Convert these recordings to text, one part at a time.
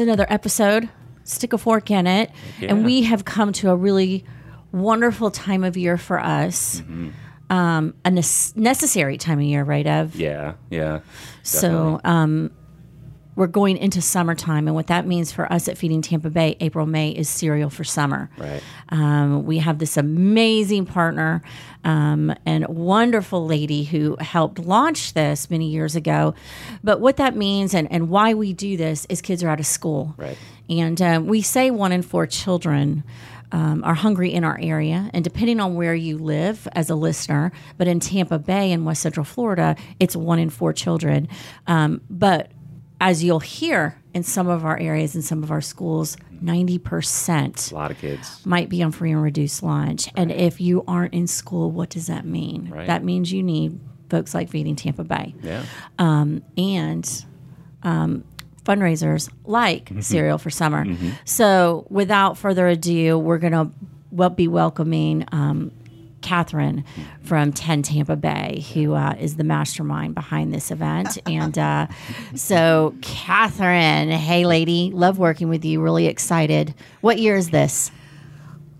That's another episode. Stick a fork in it. Yeah. And we have come to a really wonderful time of year for us. Mm-hmm. A necessary time of year, right, Ev? Yeah. Definitely. So we're going into summertime, and what that means for us at Feeding Tampa Bay, April, May, is Cereal for Summer. Right. We have this amazing partner and wonderful lady who helped launch this many years ago. But what that means and why we do this is kids are out of school. Right. And we say 1 in 4 children are hungry in our area, and depending on where you live as a listener, but in Tampa Bay in West Central Florida, it's 1 in 4 children. But as you'll hear in some of our areas, in some of our schools, 90%, a lot of kids, might be on free and reduced lunch. Right. And if you aren't in school, what does that mean? Right. That means you need folks like Feeding Tampa Bay. Yeah. Fundraisers like mm-hmm. Cereal for Summer. Mm-hmm. So without further ado, we're going to be welcoming Catherine from 10 Tampa Bay, who is the mastermind behind this event. And so Catherine, hey lady, love working with you, really excited. What year is this?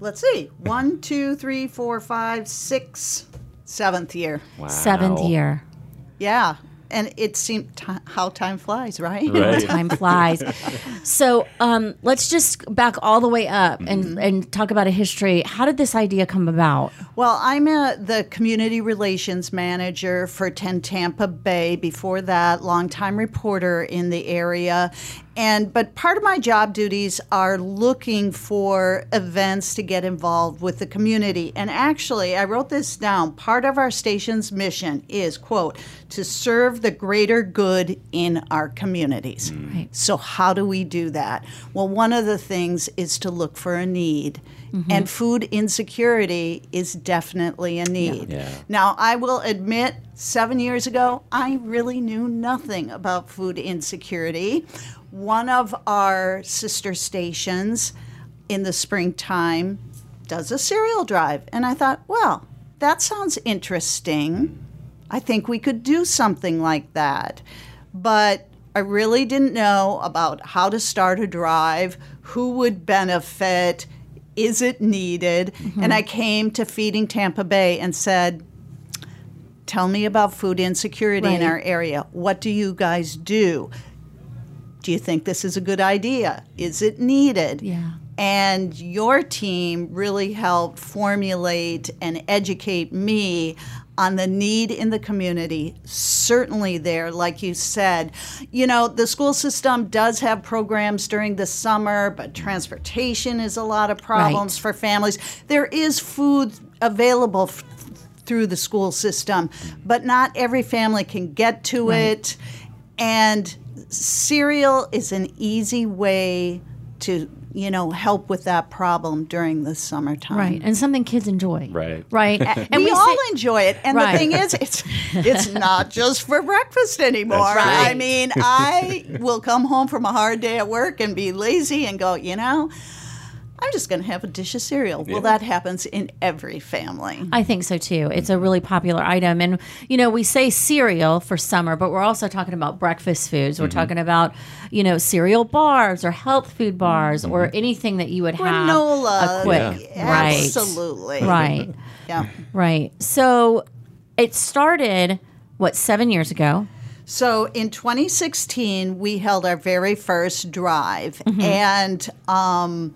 Let's see, 1, 2, 3, 4, 5, 6, 7th year. Wow. 7th year. Yeah. And it seemed how time flies, right? Time flies. So let's just back all the way up and talk about a history. How did this idea come about? Well, I'm the community relations manager for 10 Tampa Bay. Before that, longtime reporter in the area. But part of my job duties are looking for events to get involved with the community. And actually, I wrote this down. Part of our station's mission is, quote, to serve the greater good in our communities. Right. So how do we do that? Well, one of the things is to look for a need. Mm-hmm. And food insecurity is definitely a need. Yeah. Now, I will admit, 7 years ago, I really knew nothing about food insecurity. One of our sister stations in the springtime does a cereal drive. And I thought, well, that sounds interesting. I think we could do something like that. But I really didn't know about how to start a drive, who would benefit, is it needed? Mm-hmm. And I came to Feeding Tampa Bay and said, tell me about food insecurity in our area. What do you guys do? Do you think this is a good idea? Is it needed? Yeah. And your team really helped formulate and educate me on the need in the community, certainly there, like you said. You know, the school system does have programs during the summer, but transportation is a lot of problems for families. There is food available through the school system, but not every family can get to it. And cereal is an easy way to, you know, help with that problem during the summertime. Right, and something kids enjoy. Right. And we all enjoy it. And the thing is, it's not just for breakfast anymore. Right. I mean, I will come home from a hard day at work and be lazy and go, you know, I'm just going to have a dish of cereal. Yeah. Well, that happens in every family. I think so, too. It's a really popular item. And, you know, we say cereal for summer, but we're also talking about breakfast foods. We're talking about, you know, cereal bars or health food bars or anything that you would have. Granola. A quick. Yeah. Right. Absolutely. Right. Yeah. Right. So it started, 7 years ago? So in 2016, we held our very first drive. Mm-hmm. And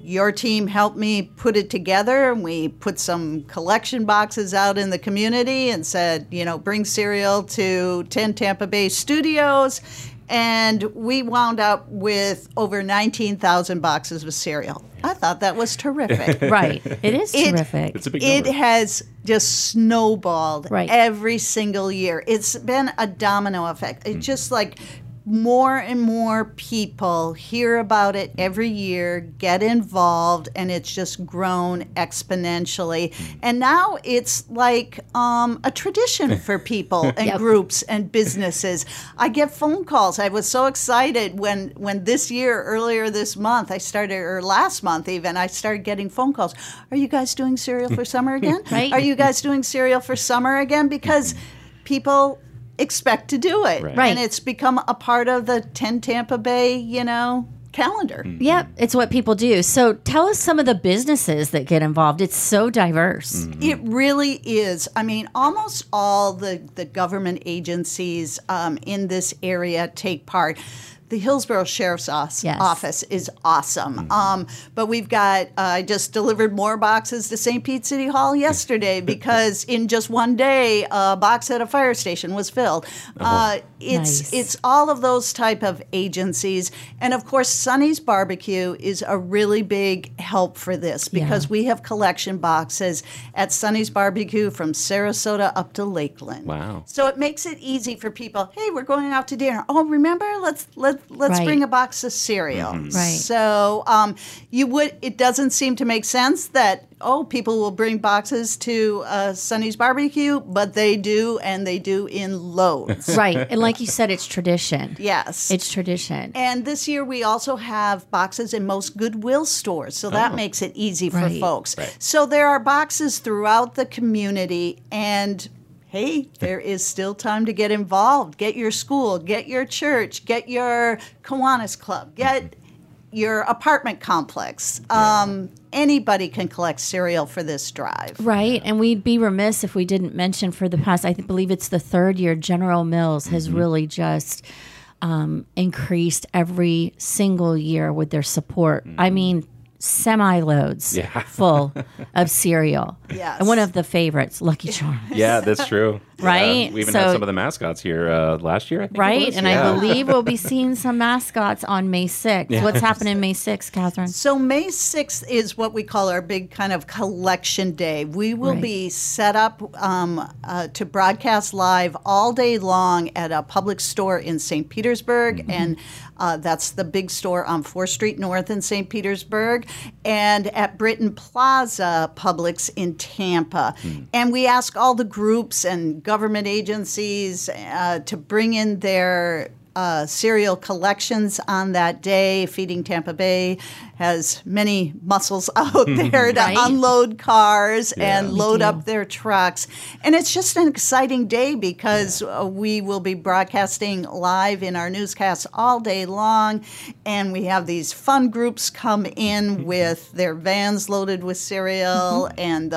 your team helped me put it together, and we put some collection boxes out in the community and said, you know, bring cereal to 10 Tampa Bay Studios. And we wound up with over 19,000 boxes of cereal. I thought that was terrific. Right. It is terrific. It's a big number. It has just snowballed every single year. It's been a domino effect. It's just like more and more people hear about it every year, get involved, and it's just grown exponentially. And now it's like a tradition for people and groups and businesses. I get phone calls. I was so excited when this year, earlier this month, last month even, I started getting phone calls. Are you guys doing Cereal for Summer again? Right? Are you guys doing Cereal for Summer again? Because people expect to do it. Right. And it's become a part of the 10 Tampa Bay, calendar. Mm-hmm. Yep, it's what people do. So tell us some of the businesses that get involved. It's so diverse. Mm-hmm. It really is. I mean, almost all the government agencies in this area take part. The Hillsborough Sheriff's Office is awesome. Mm-hmm. But we've got, I just delivered more boxes to St. Pete City Hall yesterday because in just one day, a box at a fire station was filled. It's all of those type of agencies. And of course, Sonny's Barbecue is a really big help for this because we have collection boxes at Sonny's Barbecue from Sarasota up to Lakeland. Wow. So it makes it easy for people. Hey, we're going out to dinner. Oh, remember? Let's bring a box of cereal. Mm-hmm. Right. So it doesn't seem to make sense that, people will bring boxes to Sonny's Barbecue, but they do, and they do in loads. Right. And like you said, it's tradition. Yes. It's tradition. And this year we also have boxes in most Goodwill stores, so that makes it easy for folks. Right. So there are boxes throughout the community, and hey, there is still time to get involved. Get your school, get your church, get your Kiwanis Club, get your apartment complex. Anybody can collect cereal for this drive. Right, and we'd be remiss if we didn't mention for the past, I believe it's the third year, General Mills has really just increased every single year with their support. Mm-hmm. I mean, semi-loads full of cereal. Yes. And one of the favorites, Lucky Charms. Yeah, that's true. Right? We even had some of the mascots here last year, I think. Right, and I believe we'll be seeing some mascots on May 6th. Yeah. What's happening May 6th, Catherine? So May 6th is what we call our big kind of collection day. We will be set up to broadcast live all day long at a Publix store in St. Petersburg, mm-hmm. and that's the big store on 4th Street North in St. Petersburg, and at Britain Plaza Publix in Tampa. Mm. And we ask all the groups and government agencies to bring in their cereal collections on that day. Feeding Tampa Bay has many muscles out there to unload cars and load up their trucks. And it's just an exciting day because we will be broadcasting live in our newscasts all day long. And we have these fun groups come in with their vans loaded with cereal and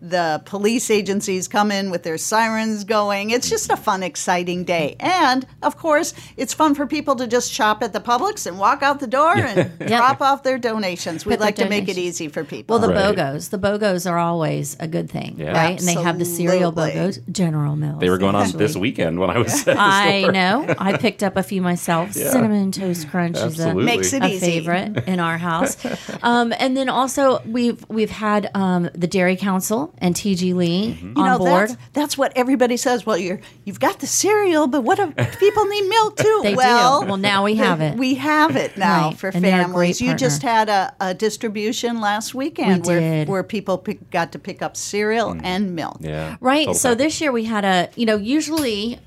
the police agencies come in with their sirens going. It's just a fun, exciting day. And, of course, it's fun for people to just shop at the Publix and walk out the door and drop off their donations. We'd like to make it easy for people. Well, the BOGOs. The BOGOs are always a good thing, right? Absolutely. And they have the cereal BOGOs. General Mills. They were going on this weekend when I was at the store. I know. I picked up a few myself. Yeah. Cinnamon Toast Crunch is a favorite in our house. And then also we've had the Dairy Council and T. G. Lee on board. That's what everybody says. Well, you've got the cereal, but what if people need milk too? They do. Well, now we have it. We have it now for families. You just had a distribution last weekend where people got to pick up cereal and milk. Yeah. Right. Totally. So this year we had a, usually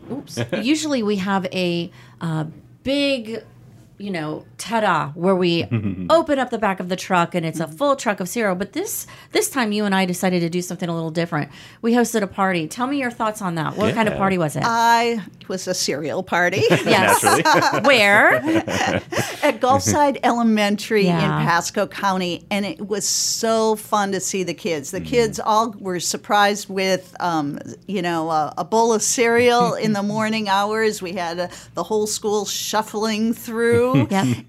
we have a big, ta-da, where we open up the back of the truck and it's a full truck of cereal. But this time you and I decided to do something a little different. We hosted a party. Tell me your thoughts on that. What kind of party was it? It was a cereal party. Yes. Where? At Gulfside Elementary in Pasco County. And it was so fun to see the kids. The kids all were surprised with, a bowl of cereal in the morning hours. We had the whole school shuffling through.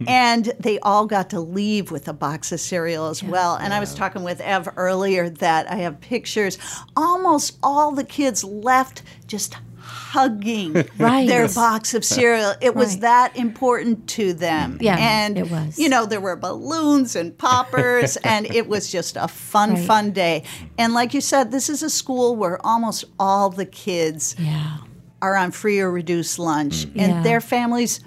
And they all got to leave with a box of cereal as well. And I was talking with Ev earlier that I have pictures. Almost all the kids left just hugging their box of cereal. It was that important to them. Yeah, and it was. There were balloons and poppers, and it was just a fun day. And like you said, this is a school where almost all the kids are on free or reduced lunch, and their families.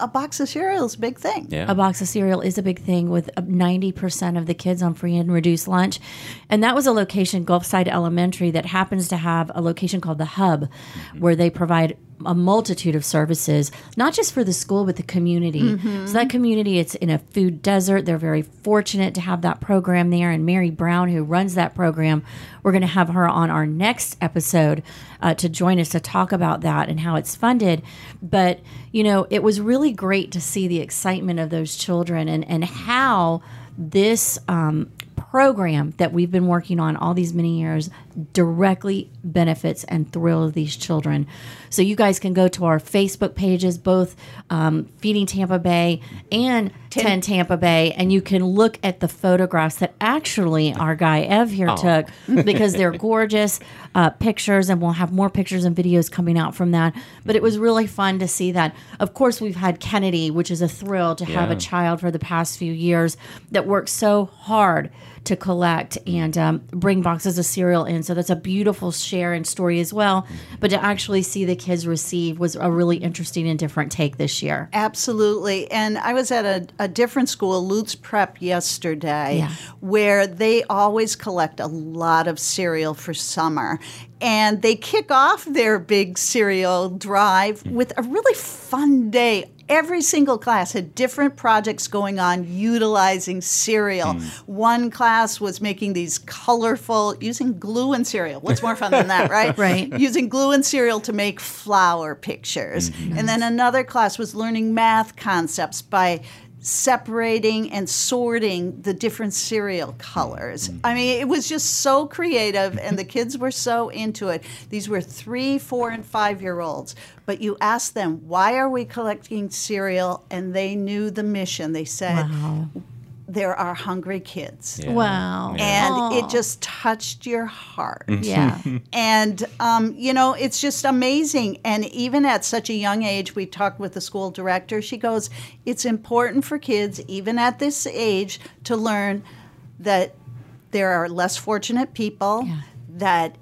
A box of cereal is a big thing. Yeah. A box of cereal is a big thing with 90% of the kids on free and reduced lunch. And that was a location, Gulfside Elementary, that happens to have a location called The Hub, where they provide a multitude of services, not just for the school, but the community. Mm-hmm. So that community, it's in a food desert. They're very fortunate to have that program there. And Mary Brown, who runs that program, we're going to have her on our next episode to join us to talk about that and how it's funded. But, you know, it was really great to see the excitement of those children and how this program that we've been working on all these many years directly benefits and thrills these children. So you guys can go to our Facebook pages, both Feeding Tampa Bay and 10 Tampa Bay, and you can look at the photographs that actually our guy Ev here took because they're gorgeous pictures, and we'll have more pictures and videos coming out from that. But it was really fun to see that. Of course, we've had Kennedy, which is a thrill to have a child for the past few years that worked so hard to collect and bring boxes of cereal in. So that's a beautiful share and story as well. But to actually see the kids receive was a really interesting and different take this year. Absolutely. And I was at a different school, Lutz Prep, yesterday, where they always collect a lot of cereal for summer. And they kick off their big cereal drive with a really fun day. Every single class had different projects going on utilizing cereal. One class was making these colorful, using glue and cereal. What's more fun than that, right? Using glue and cereal to make flower pictures. And then another class was learning math concepts by separating and sorting the different cereal colors. I mean, it was just so creative, and the kids were so into it. These were 3, 4, and 5-year-olds. But you asked them, why are we collecting cereal? And they knew the mission. They said, there are hungry kids. And it just touched your heart. And, you know, it's just amazing. And even at such a young age, we talked with the school director. She goes, it's important for kids, even at this age, to learn that there are less fortunate people, that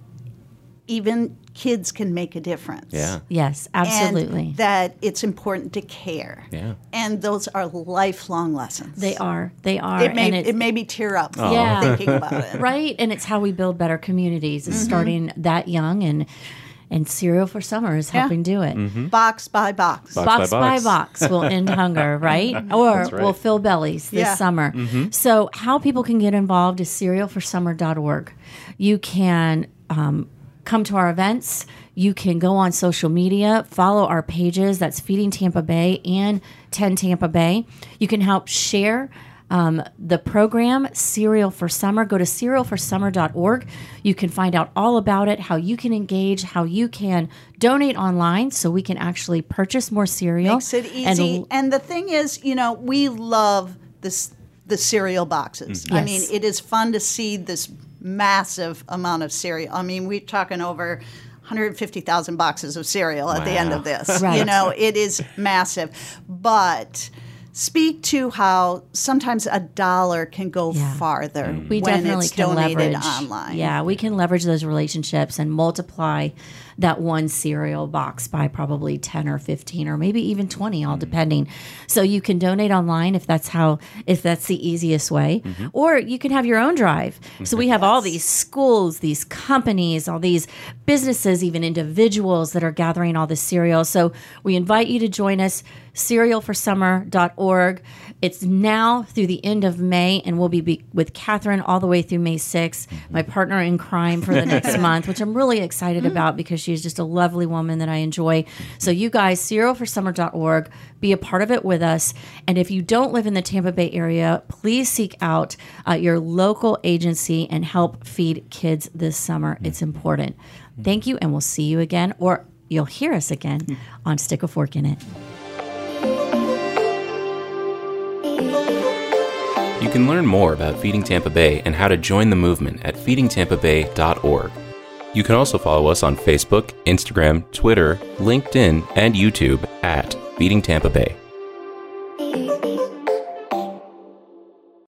even kids can make a difference. Yes, absolutely. And that it's important to care. And those are lifelong lessons. They are. They are. It made me tear up thinking about it. And it's how we build better communities, is starting that young, and Cereal for Summer is helping do it. Box by box. Box by box will end hunger, right? Or we'll fill bellies this summer. So how people can get involved is cerealforsummer.org. You can come to our events. You can go on social media, follow our pages. That's Feeding Tampa Bay and 10 Tampa Bay. You can help share the program, Cereal for Summer. Go to cerealforsummer.org. You can find out all about it, how you can engage, how you can donate online so we can actually purchase more cereal. Makes it easy. And the thing is, you know, we love this, the cereal boxes. I mean, it is fun to see this massive amount of cereal. I mean, we're talking over 150,000 boxes of cereal at the end of this. You know, it is massive. But speak to how sometimes a dollar can go farther when it's donated online. Yeah, we can leverage those relationships and multiply that one cereal box by probably 10 or 15 or maybe even 20, all depending. So you can donate online if that's the easiest way, or you can have your own drive. So we have all these schools, these companies, all these businesses, even individuals that are gathering all this cereal. So we invite you to join us, cerealforsummer.org. It's now through the end of May, and we'll be with Catherine all the way through May 6th, my partner in crime for the next month, which I'm really excited about because she's just a lovely woman that I enjoy. So you guys, cerealforsummer.org, be a part of it with us. And if you don't live in the Tampa Bay area, please seek out your local agency and help feed kids this summer. It's important. Thank you, and we'll see you again, or you'll hear us again on Stick a Fork in It. You can learn more about Feeding Tampa Bay and how to join the movement at feedingtampabay.org. You can also follow us on Facebook, Instagram, Twitter, LinkedIn, and YouTube at Feeding Tampa Bay.